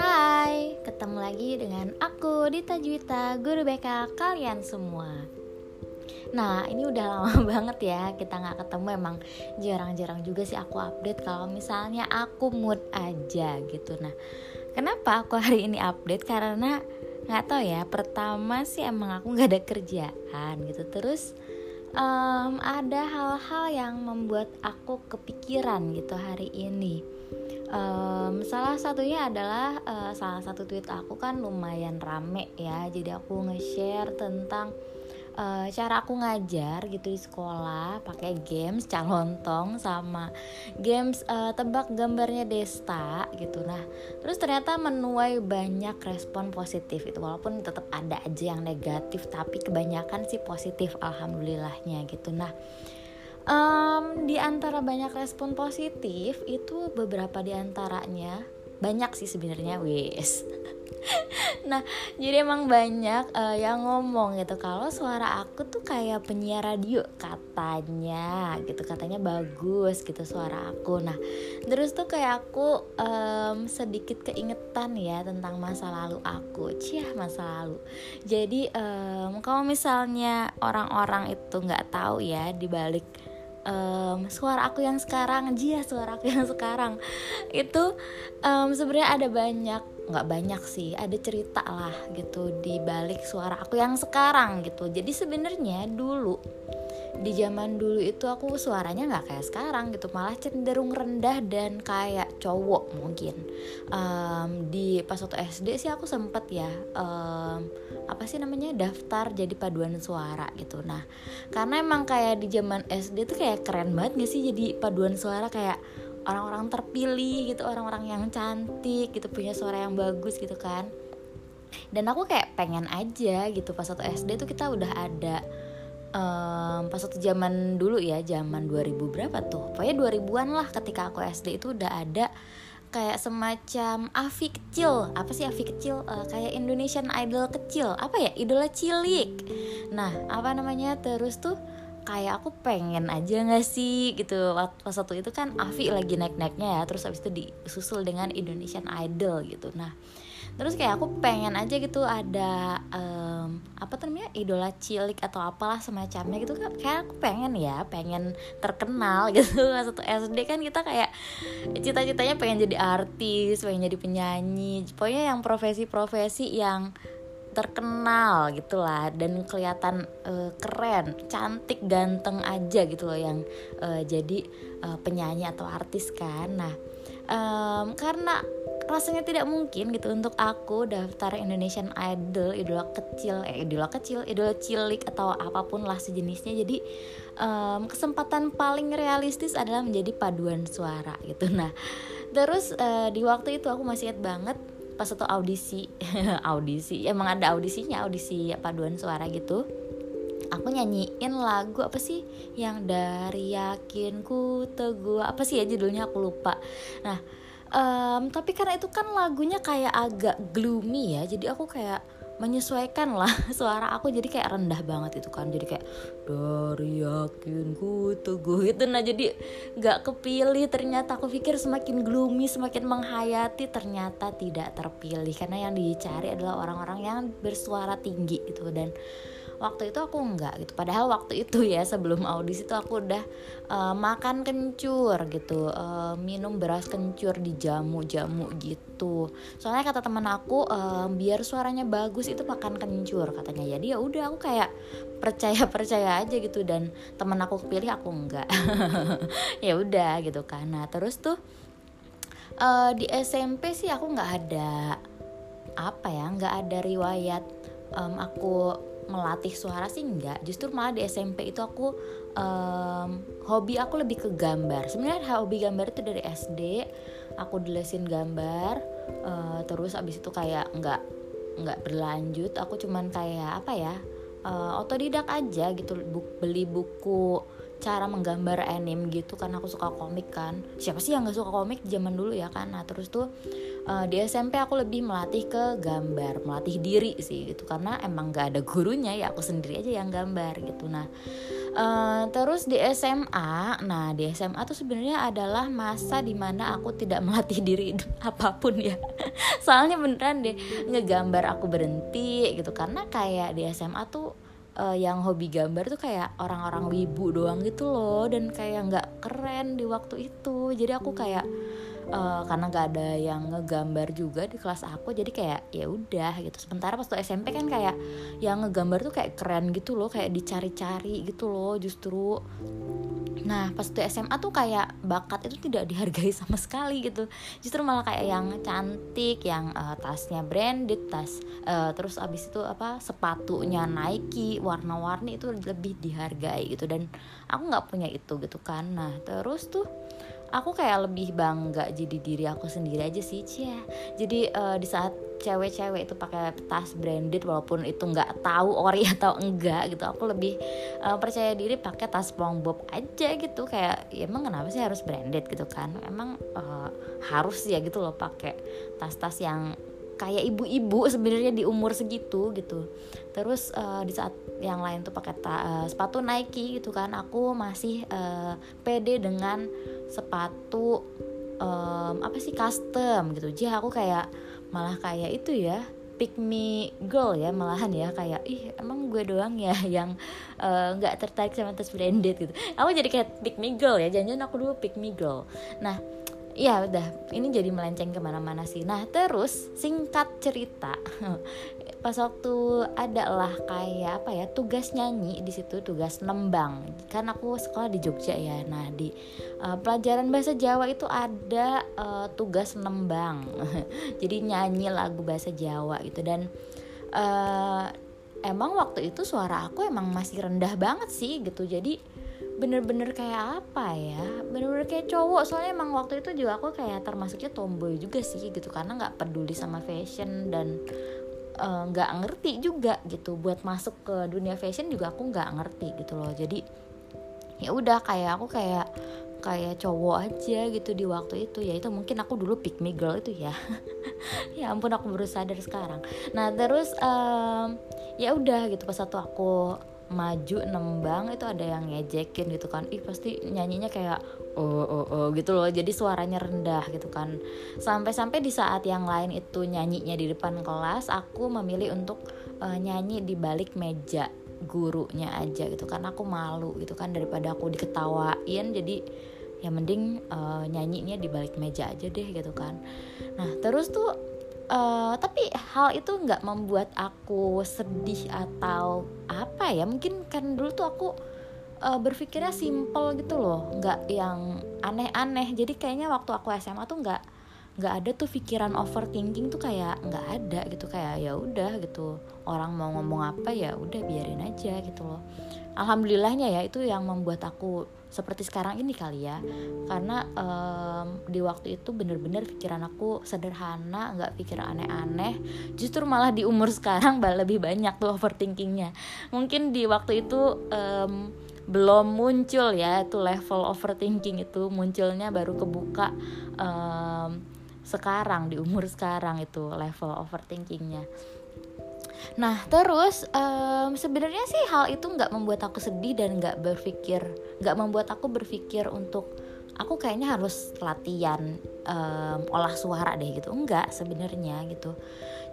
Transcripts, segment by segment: Hai, ketemu lagi dengan aku Dita Juita, guru BK kalian semua. Nah, ini udah lama banget ya kita gak ketemu. Emang jarang-jarang juga sih aku update kalau misalnya aku mood aja gitu. Nah, kenapa aku hari ini update? Karena gak tahu ya, pertama sih emang aku gak ada kerjaan gitu. Terus ada hal-hal yang membuat aku kepikiran gitu hari ini. Salah satunya adalah salah satu tweet aku kan lumayan rame ya. Jadi aku nge-share tentang cara aku ngajar gitu di sekolah pakai games calontong sama games tebak gambarnya Desta gitu. Nah, terus ternyata menuai banyak respon positif itu, walaupun tetap ada aja yang negatif, tapi kebanyakan sih positif, alhamdulillahnya gitu. Nah, di antara banyak respon positif itu beberapa di antaranya, banyak sih sebenarnya, wis. Nah, jadi emang banyak yang ngomong gitu kalau suara aku tuh kayak penyiar radio katanya gitu, katanya bagus gitu suara aku. Nah, terus tuh kayak aku sedikit keingetan ya tentang masa lalu aku. Ciah, masa lalu. Jadi kalau misalnya orang-orang itu nggak tahu ya dibalik suara aku yang sekarang, suara aku yang sekarang itu sebenarnya ada banyak, nggak banyak sih, ada cerita lah gitu di balik suara aku yang sekarang gitu. Jadi sebenarnya dulu, di zaman dulu itu aku suaranya nggak kayak sekarang gitu, malah cenderung rendah dan kayak cowok mungkin. Di pas waktu SD sih aku sempet ya daftar jadi paduan suara gitu. Nah, karena emang kayak di zaman SD tuh kayak keren banget gak sih jadi paduan suara, kayak orang-orang terpilih gitu, orang-orang yang cantik gitu, punya suara yang bagus gitu kan. Dan aku kayak pengen aja gitu. Pas waktu SD tuh kita udah ada pas waktu zaman dulu ya, zaman 2000 berapa tuh, pokoknya 2000-an lah ketika aku SD itu udah ada kayak semacam Afi kecil. Apa sih Afi kecil? Kayak Indonesian Idol kecil. Apa ya? Idola Cilik. Nah, apa namanya? Terus tuh kayak aku pengen aja gak sih gitu. Pas waktu itu kan Afi lagi naik-naiknya ya. Terus abis itu disusul dengan Indonesian Idol gitu. Nah, terus kayak aku pengen aja gitu ada Idola Cilik atau apalah semacamnya gitu. Kayak aku pengen ya, pengen terkenal gitu. Pas waktu SD kan kita kayak cita-citanya pengen jadi artis, pengen jadi penyanyi, pokoknya yang profesi-profesi yang terkenal gitulah dan kelihatan keren, cantik, ganteng aja gitu loh, yang jadi penyanyi atau artis kan. Nah, karena rasanya tidak mungkin gitu untuk aku daftar Indonesian Idol, idola cilik atau apapun lah sejenisnya. Jadi kesempatan paling realistis adalah menjadi paduan suara gitu. Nah, terus di waktu itu aku masih ingat banget pas satu audisi emang ada audisi paduan suara gitu. Aku nyanyiin lagu apa sih yang dari Yakinku Teguh, apa sih ya judulnya, aku lupa. Nah, tapi karena itu kan lagunya kayak agak gloomy ya, jadi aku kayak menyesuaikan lah suara aku, jadi kayak rendah banget itu kan, jadi kayak dari Yakinku Teguh gitu. Nah, jadi gak kepilih ternyata. Aku pikir semakin gloomy, semakin menghayati, ternyata tidak terpilih, karena yang dicari adalah orang-orang yang bersuara tinggi gitu. Dan waktu itu aku enggak gitu, padahal waktu itu ya sebelum audisi tuh aku udah makan kencur gitu, minum beras kencur di jamu gitu. Soalnya kata teman aku biar suaranya bagus itu makan kencur katanya. Jadi ya udah aku kayak percaya aja gitu, dan teman aku kepilih, aku enggak. Ya udah gitu kan. Nah, terus tuh di SMP sih aku nggak ada riwayat aku melatih suara sih enggak. Justru malah di SMP itu aku hobi aku lebih ke gambar. Sebenarnya hobi gambar itu dari SD. Aku dilesin gambar, terus abis itu kayak enggak berlanjut. Aku cuman kayak otodidak aja gitu, beli buku cara menggambar anime gitu, karena aku suka komik kan. Siapa sih yang nggak suka komik zaman dulu ya kan. Nah, terus tuh di SMP aku lebih melatih ke gambar, melatih diri sih gitu, karena emang nggak ada gurunya ya, aku sendiri aja yang gambar gitu. Nah, Terus di SMA, nah di SMA tuh sebenarnya adalah masa dimana aku tidak melatih diri apapun ya. Soalnya beneran deh, ngegambar aku berhenti gitu karena kayak di SMA tuh yang hobi gambar tuh kayak orang-orang wibu doang gitu loh, dan kayak nggak keren di waktu itu. Jadi aku kayak karena nggak ada yang ngegambar juga di kelas aku, jadi kayak ya udah gitu. Sementara pas tuh SMP kan kayak yang ngegambar tuh kayak keren gitu loh, kayak dicari-cari gitu loh justru. Nah pas itu SMA tuh kayak bakat itu tidak dihargai sama sekali gitu. Justru malah kayak yang cantik, yang tasnya branded, terus abis itu apa, sepatunya Nike warna-warni itu lebih dihargai gitu. Dan aku nggak punya itu gitu kan. Nah terus tuh aku kayak lebih bangga jadi diri aku sendiri aja sih, Cia. Jadi di saat cewek-cewek itu pakai tas branded walaupun itu nggak tahu ori atau enggak gitu, aku lebih percaya diri pakai tas SpongeBob aja gitu. Kayak ya emang kenapa sih harus branded gitu kan? Emang harus ya gitu loh pakai tas-tas yang kayak ibu-ibu sebenarnya di umur segitu gitu. Terus di saat yang lain tuh pakai sepatu Nike gitu kan, aku masih pede dengan sepatu custom gitu. Jadi aku kayak malah kayak itu ya, pick me girl ya malahan ya, kayak ih emang gue doang ya yang nggak tertarik sama tas branded gitu. Aku jadi kayak pick me girl ya, jangan-jangan aku dulu pick me girl. Nah ya udah, ini jadi melenceng kemana-mana sih. Nah terus singkat cerita, pas waktu ada lah kayak apa ya, tugas nyanyi di situ, tugas nembang. Kan aku sekolah di Jogja ya. Nah di pelajaran bahasa Jawa itu ada tugas nembang. Jadi nyanyi lagu bahasa Jawa gitu. Dan emang waktu itu suara aku emang masih rendah banget sih gitu. Jadi bener-bener kayak apa ya, bener-bener kayak cowok. Soalnya emang waktu itu juga aku kayak termasuknya tomboy juga sih gitu, karena nggak peduli sama fashion dan nggak ngerti juga gitu. Buat masuk ke dunia fashion juga aku nggak ngerti gitu loh. Jadi ya udah kayak aku kayak cowok aja gitu di waktu itu. Ya itu mungkin aku dulu pick me girl itu ya. Ya ampun, aku baru sadar sekarang. Nah terus ya udah gitu, pas satu aku maju nembang itu ada yang ngejekin gitu kan, ih pasti nyanyinya kayak oh gitu loh, jadi suaranya rendah gitu kan. Sampai-sampai di saat yang lain itu nyanyinya di depan kelas, aku memilih untuk nyanyi di balik meja gurunya aja gitu kan. Aku malu gitu kan, daripada aku diketawain, jadi ya mending nyanyinya di balik meja aja deh gitu kan. Nah terus tuh tapi hal itu nggak membuat aku sedih atau apa ya, mungkin kan dulu tuh aku berpikirnya simple gitu loh, nggak yang aneh-aneh. Jadi kayaknya waktu aku SMA tuh nggak ada tuh pikiran overthinking tuh, kayak nggak ada gitu. Kayak ya udah gitu, orang mau ngomong apa ya udah biarin aja gitu loh. Alhamdulillahnya ya itu yang membuat aku seperti sekarang ini kali ya, karena di waktu itu bener-bener pikiran aku sederhana, nggak pikir aneh-aneh. Justru malah di umur sekarang lebih banyak tuh overthinkingnya. Mungkin di waktu itu belum muncul ya itu level overthinking itu, munculnya baru kebuka sekarang di umur sekarang itu level overthinkingnya. Nah terus sebenarnya sih hal itu nggak membuat aku sedih dan nggak membuat aku berpikir untuk aku kayaknya harus latihan olah suara deh gitu. Enggak sebenarnya gitu.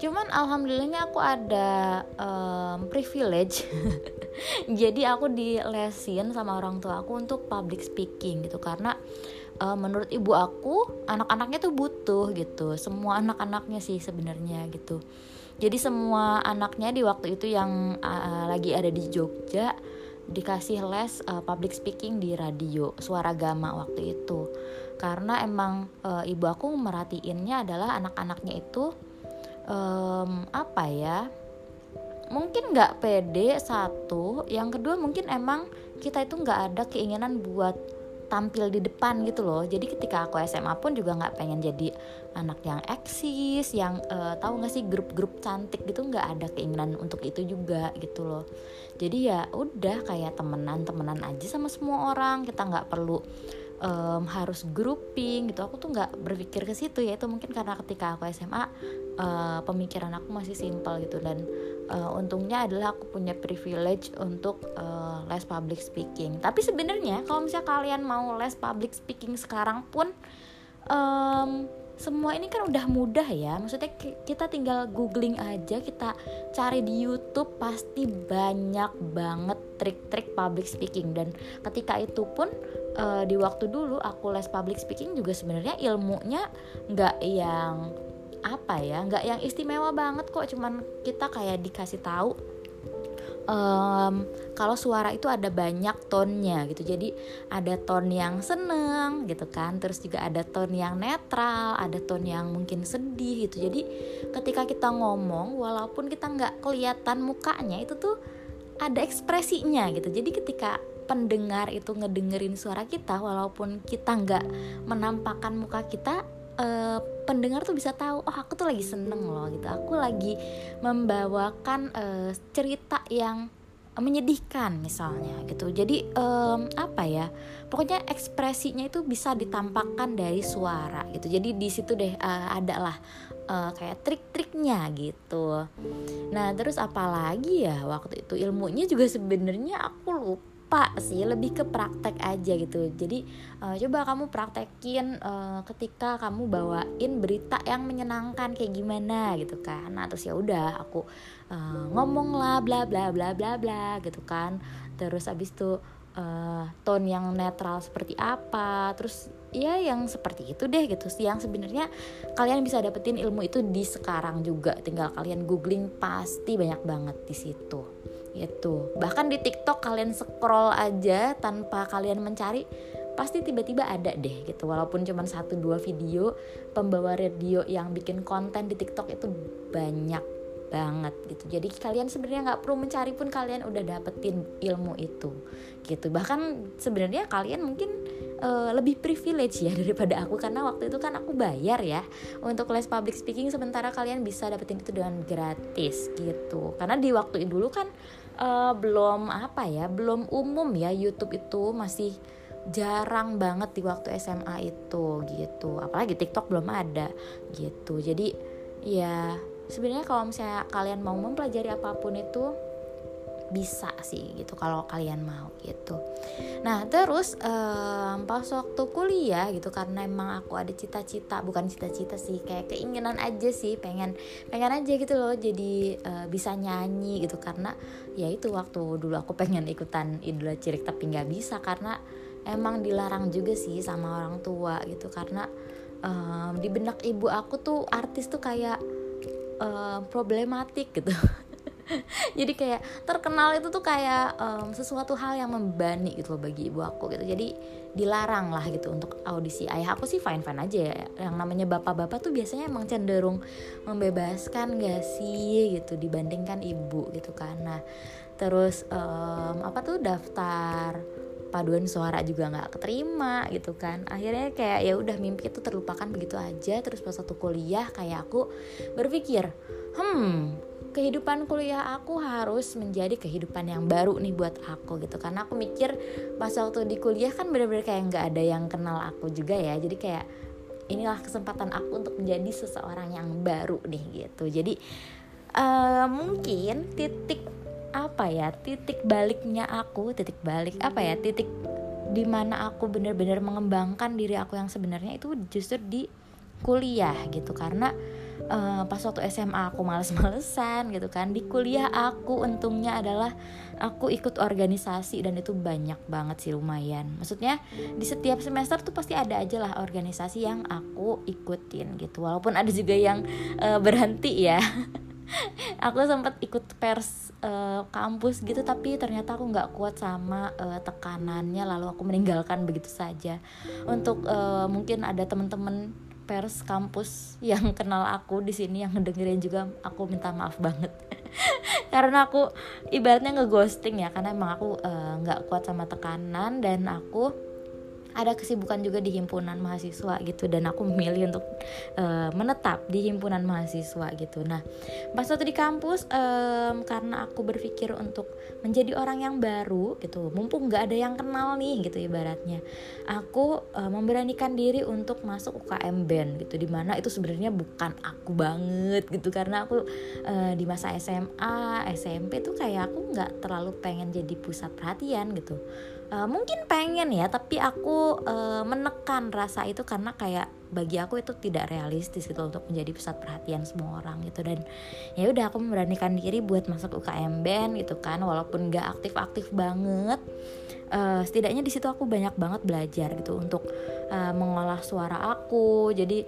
Cuman alhamdulillahnya aku ada privilege. Jadi aku dilesin sama orang tua aku untuk public speaking gitu, karena menurut ibu aku anak-anaknya tuh butuh gitu. Semua anak-anaknya sih sebenarnya gitu. Jadi semua anaknya di waktu itu yang lagi ada di Jogja dikasih les public speaking di radio Suara Gama waktu itu. Karena emang ibu aku merhatiinnya adalah anak-anaknya itu mungkin nggak pede satu, yang kedua mungkin emang kita itu nggak ada keinginan buat tampil di depan gitu loh. Jadi ketika aku SMA pun juga nggak pengen jadi anak yang eksis, yang tahu nggak sih grup-grup cantik gitu, nggak ada keinginan untuk itu juga gitu loh. Jadi ya udah kayak temenan aja sama semua orang, kita nggak perlu harus grouping gitu. Aku tuh nggak berpikir ke situ, ya itu mungkin karena ketika aku SMA pemikiran aku masih simple gitu. Dan untungnya adalah aku punya privilege untuk les public speaking. Tapi sebenarnya kalau misalnya kalian mau les public speaking sekarang pun semua ini kan udah mudah ya. Maksudnya kita tinggal googling aja, kita cari di YouTube, pasti banyak banget trik-trik public speaking. Dan ketika itu pun di waktu dulu aku les public speaking juga sebenarnya ilmunya nggak yang apa ya, nggak yang istimewa banget kok, cuman kita kayak dikasih tahu kalau suara itu ada banyak tonnya gitu. Jadi ada ton yang seneng gitu kan, terus juga ada ton yang netral, ada ton yang mungkin sedih gitu. Jadi ketika kita ngomong walaupun kita nggak kelihatan mukanya, itu tuh ada ekspresinya gitu. Jadi ketika pendengar itu ngedengerin suara kita walaupun kita nggak menampakkan muka kita, pendengar tuh bisa tahu, oh aku tuh lagi seneng loh gitu, aku lagi membawakan cerita yang menyedihkan misalnya gitu. Jadi apa ya, pokoknya ekspresinya itu bisa ditampakkan dari suara gitu. Jadi di situ deh adalah kayak trik-triknya gitu. Nah terus apalagi ya waktu itu ilmunya juga sebenarnya aku lupa sih, lebih ke praktek aja gitu. Jadi coba kamu praktekin ketika kamu bawain berita yang menyenangkan kayak gimana gitu kan. Nah terus ya udah aku ngomong lah bla bla bla bla bla gitu kan. Terus abis itu tone yang netral seperti apa, terus ya yang seperti itu deh gitu. Yang sebenarnya kalian bisa dapetin ilmu itu di sekarang juga, tinggal kalian googling pasti banyak banget di situ gitu. Bahkan di TikTok kalian scroll aja tanpa kalian mencari, pasti tiba-tiba ada deh gitu. Walaupun cuma 1-2 video pembawa radio yang bikin konten di TikTok itu banyak banget gitu. Jadi kalian sebenarnya nggak perlu mencari pun kalian udah dapetin ilmu itu gitu. Bahkan sebenarnya kalian mungkin lebih privilege ya daripada aku, karena waktu itu kan aku bayar ya untuk les public speaking, sementara kalian bisa dapetin itu dengan gratis gitu. Karena di waktu dulu kan belum apa ya, belum umum ya, YouTube itu masih jarang banget di waktu SMA itu gitu. Apalagi TikTok belum ada gitu. Jadi ya sebenarnya kalau misalnya kalian mau mempelajari apapun itu bisa sih gitu kalau kalian mau gitu. Nah terus pas waktu kuliah gitu, karena emang aku ada cita-cita, bukan cita-cita sih, kayak keinginan aja sih, pengen aja gitu loh jadi bisa nyanyi gitu. Karena ya itu waktu dulu aku pengen ikutan Idola Cilik tapi nggak bisa karena emang dilarang juga sih sama orang tua gitu. Karena di benak ibu aku tuh artis tuh kayak problematik gitu. Jadi kayak terkenal itu tuh kayak sesuatu hal yang membebani gitu loh bagi ibu aku gitu. Jadi dilarang lah gitu untuk audisi. Ayah aku sih fine-fine aja ya. Yang namanya bapak-bapak tuh biasanya emang cenderung membebaskan gak sih gitu dibandingkan ibu gitu kan. Nah terus daftar paduan suara juga nggak keterima gitu kan. Akhirnya kayak ya udah mimpi itu terlupakan begitu aja. Terus pas waktu kuliah kayak aku berpikir, kehidupan kuliah aku harus menjadi kehidupan yang baru nih buat aku gitu. Karena aku mikir pas waktu di kuliah kan bener-bener kayak nggak ada yang kenal aku juga ya. Jadi kayak inilah kesempatan aku untuk menjadi seseorang yang baru nih gitu. Jadi mungkin titik dimana aku benar-benar mengembangkan diri aku yang sebenarnya itu justru di kuliah gitu. Karena pas waktu SMA aku males-malesan gitu kan. Di kuliah aku untungnya adalah aku ikut organisasi, dan itu banyak banget sih, lumayan. Maksudnya di setiap semester tuh pasti ada aja lah organisasi yang aku ikutin gitu. Walaupun ada juga yang berhenti ya. Aku sempat ikut pers kampus gitu, tapi ternyata aku nggak kuat sama tekanannya, lalu aku meninggalkan begitu saja. Untuk mungkin ada teman-teman pers kampus yang kenal aku di sini yang dengerin juga, aku minta maaf banget. Karena aku ibaratnya ngeghosting ya, karena emang aku nggak kuat sama tekanan, dan aku ada kesibukan juga di himpunan mahasiswa gitu, dan aku memilih untuk menetap di himpunan mahasiswa gitu. Nah, pas waktu di kampus karena aku berpikir untuk menjadi orang yang baru gitu, mumpung nggak ada yang kenal nih gitu ibaratnya, aku memberanikan diri untuk masuk UKM band gitu, dimana itu sebenarnya bukan aku banget gitu, karena aku di masa SMA, SMP tuh kayak aku nggak terlalu pengen jadi pusat perhatian gitu. Mungkin pengen ya, tapi aku menekan rasa itu karena kayak bagi aku itu tidak realistis gitu untuk menjadi pusat perhatian semua orang gitu. Dan ya udah, aku memberanikan diri buat masuk UKM band gitu kan, walaupun nggak aktif-aktif banget. Setidaknya di situ aku banyak banget belajar gitu untuk mengolah suara aku. Jadi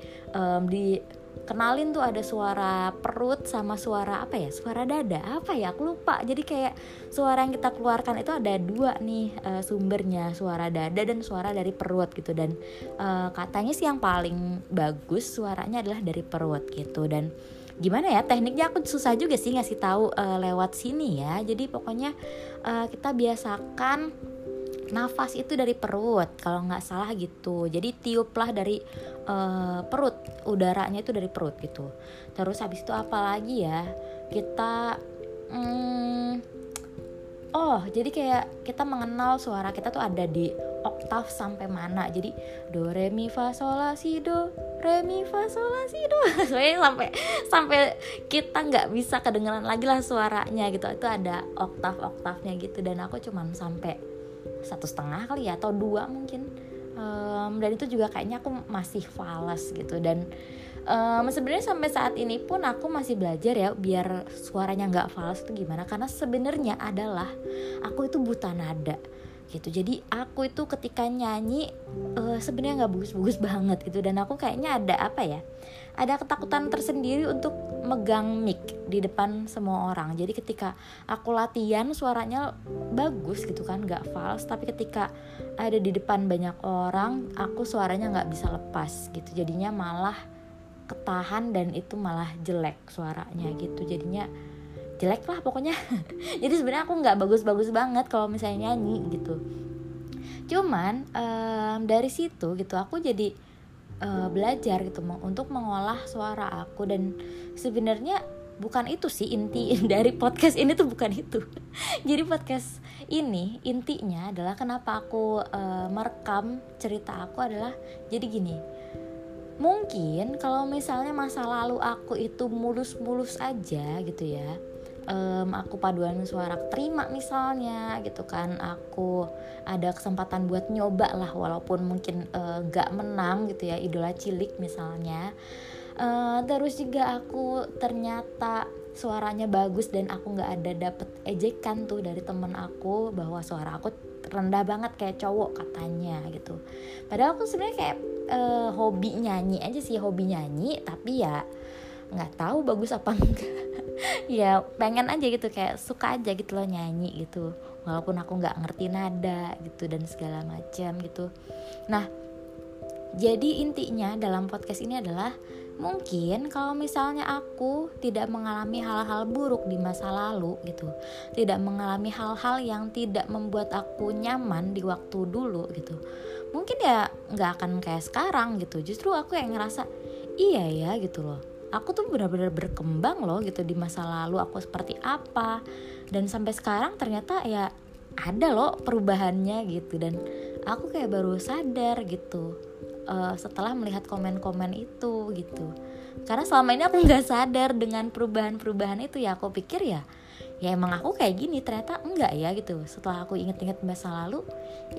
dikenalin tuh ada suara perut sama suara apa ya, suara dada apa ya, aku lupa. Jadi kayak suara yang kita keluarkan itu ada dua nih sumbernya, suara dada dan suara dari perut gitu. Dan katanya sih yang paling bagus suaranya adalah dari perut gitu. Dan gimana ya tekniknya, aku susah juga sih ngasih tahu lewat sini ya. Jadi pokoknya kita biasakan nafas itu dari perut kalau nggak salah gitu. Jadi tiuplah dari perut, udaranya itu dari perut gitu. Terus habis itu apa lagi ya, kita jadi kayak kita mengenal suara kita tuh ada di oktav sampai mana. Jadi do re mi fa sol la si do, re mi fa sol la si do. sampai kita nggak bisa kedengeran lagi lah suaranya gitu. Itu ada oktav-oktavnya gitu, dan aku cuman sampai 1,5 kali ya, atau 2 mungkin. Dan itu juga kayaknya aku masih fals gitu. Dan sebenarnya sampai saat ini pun aku masih belajar ya biar suaranya nggak fals itu gimana. Karena sebenarnya adalah aku itu buta nada gitu. Jadi aku itu ketika nyanyi sebenarnya nggak bagus-bagus banget gitu. Dan aku kayaknya ada apa ya, ada ketakutan tersendiri untuk megang mic di depan semua orang. Jadi ketika aku latihan suaranya bagus gitu kan, nggak fals, tapi ketika ada di depan banyak orang aku suaranya nggak bisa lepas gitu. Jadinya malah ketahan dan itu malah jelek suaranya gitu. Jadinya jelek lah pokoknya. Jadi sebenarnya aku nggak bagus-bagus banget kalau misalnya nyanyi gitu. Cuman dari situ gitu aku jadi belajar gitu untuk mengolah suara aku. Dan sebenarnya bukan itu sih inti dari podcast ini, tuh bukan itu. Jadi podcast ini intinya adalah kenapa aku merekam cerita aku adalah jadi gini. Mungkin kalau misalnya masa lalu aku itu mulus-mulus aja gitu ya, aku paduan suara terima misalnya gitu kan, aku ada kesempatan buat nyoba lah walaupun mungkin gak menang gitu ya, Idola Cilik misalnya. Terus juga aku ternyata suaranya bagus dan aku gak ada dapet ejekan tuh dari temen aku bahwa suara aku rendah banget kayak cowok katanya gitu. Padahal aku sebenarnya kayak hobi nyanyi aja sih, hobi nyanyi, tapi ya nggak tahu bagus apa enggak. Ya pengen aja gitu, kayak suka aja gitu loh nyanyi gitu, walaupun aku nggak ngerti nada gitu dan segala macam gitu. Nah, jadi intinya dalam podcast ini adalah mungkin kalau misalnya aku tidak mengalami hal-hal buruk di masa lalu gitu, tidak mengalami hal-hal yang tidak membuat aku nyaman di waktu dulu gitu, mungkin ya nggak akan kayak sekarang gitu. Justru aku yang ngerasa iya ya gitu loh, aku tuh benar-benar berkembang loh gitu. Di masa lalu aku seperti apa dan sampai sekarang ternyata ya ada loh perubahannya gitu. Dan aku kayak baru sadar gitu setelah melihat komen-komen itu gitu. Karena selama ini aku nggak sadar dengan perubahan-perubahan itu ya. Aku pikir ya emang aku kayak gini, ternyata enggak ya gitu. Setelah aku inget-inget masa lalu,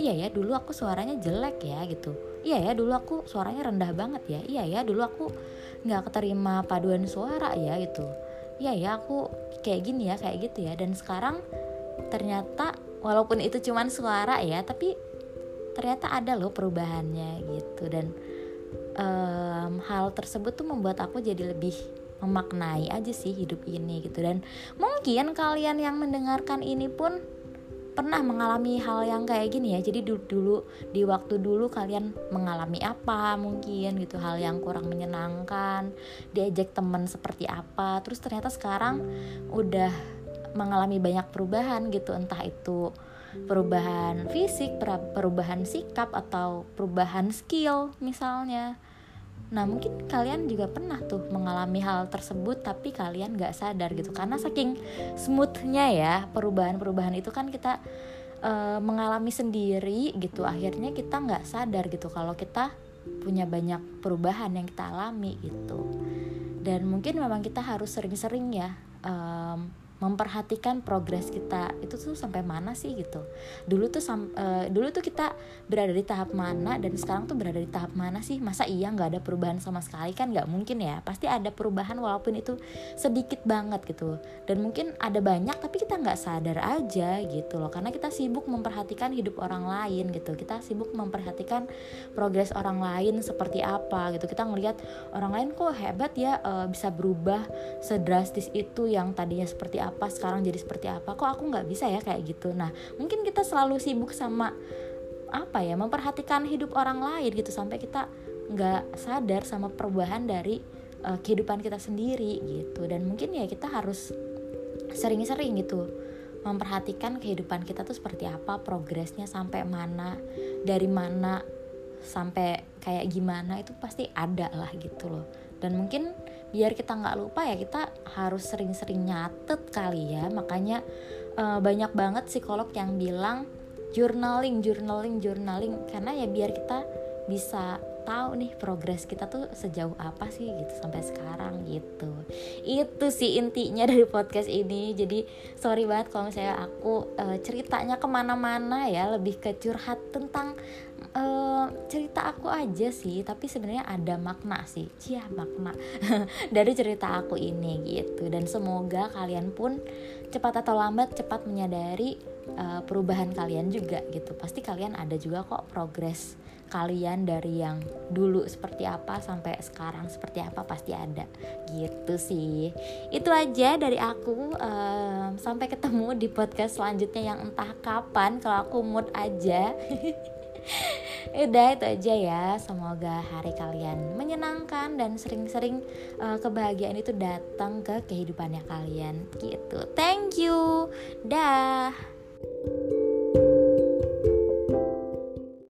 iya ya dulu aku suaranya jelek ya gitu, iya ya dulu aku suaranya rendah banget ya, iya ya dulu aku gak keterima paduan suara ya gitu, iya ya aku kayak gini ya, kayak gitu ya. Dan sekarang ternyata walaupun itu cuman suara ya, tapi ternyata ada loh perubahannya gitu. Dan hal tersebut tuh membuat aku jadi lebih memaknai aja sih hidup ini gitu. Dan mungkin kalian yang mendengarkan ini pun pernah mengalami hal yang kayak gini ya. Jadi dulu di waktu dulu kalian mengalami apa mungkin gitu, hal yang kurang menyenangkan, diejek teman seperti apa, terus ternyata sekarang udah mengalami banyak perubahan gitu. Entah itu perubahan fisik, perubahan sikap, atau perubahan skill misalnya. Nah mungkin kalian juga pernah tuh mengalami hal tersebut tapi kalian gak sadar gitu, karena saking smoothnya ya perubahan-perubahan itu kan kita mengalami sendiri gitu. Akhirnya kita gak sadar gitu kalau kita punya banyak perubahan yang kita alami gitu. Dan mungkin memang kita harus sering-sering ya memperhatikan progres kita itu tuh sampai mana sih gitu. Dulu tuh kita berada di tahap mana dan sekarang tuh berada di tahap mana sih? Masa iya nggak ada perubahan sama sekali, kan nggak mungkin ya. Pasti ada perubahan walaupun itu sedikit banget gitu. Dan mungkin ada banyak tapi kita nggak sadar aja gitu loh. Karena kita sibuk memperhatikan hidup orang lain gitu. Kita sibuk memperhatikan progres orang lain seperti apa gitu. Kita ngelihat orang lain kok hebat ya bisa berubah sedrastis itu, yang tadinya seperti apa sekarang jadi seperti apa, kok aku nggak bisa ya kayak gitu. Nah mungkin kita selalu sibuk sama apa ya, memperhatikan hidup orang lain gitu sampai kita nggak sadar sama perubahan dari kehidupan kita sendiri gitu. Dan mungkin ya kita harus sering-sering gitu memperhatikan kehidupan kita tuh seperti apa, progresnya sampai mana, dari mana sampai kayak gimana, itu pasti ada lah gitu loh. Dan mungkin biar kita nggak lupa ya kita harus sering-sering nyatet kali ya. Makanya banyak banget psikolog yang bilang journaling, karena ya biar kita bisa tahu nih progres kita tuh sejauh apa sih gitu sampai sekarang gitu. Itu sih intinya dari podcast ini. Jadi sorry banget kalau misalnya aku ceritanya kemana-mana ya, lebih ke curhat tentang cerita aku aja sih, tapi sebenarnya ada makna sih, makna dari cerita aku ini gitu. Dan semoga kalian pun cepat atau lambat cepat menyadari perubahan kalian juga gitu. Pasti kalian ada juga kok progres kalian dari yang dulu seperti apa sampai sekarang seperti apa, pasti ada gitu sih. Itu aja dari aku, sampai ketemu di podcast selanjutnya yang entah kapan kalau aku mood aja. Udah itu aja ya. Semoga hari kalian menyenangkan dan sering-sering kebahagiaan itu datang ke kehidupannya kalian gitu. Thank you. Dah.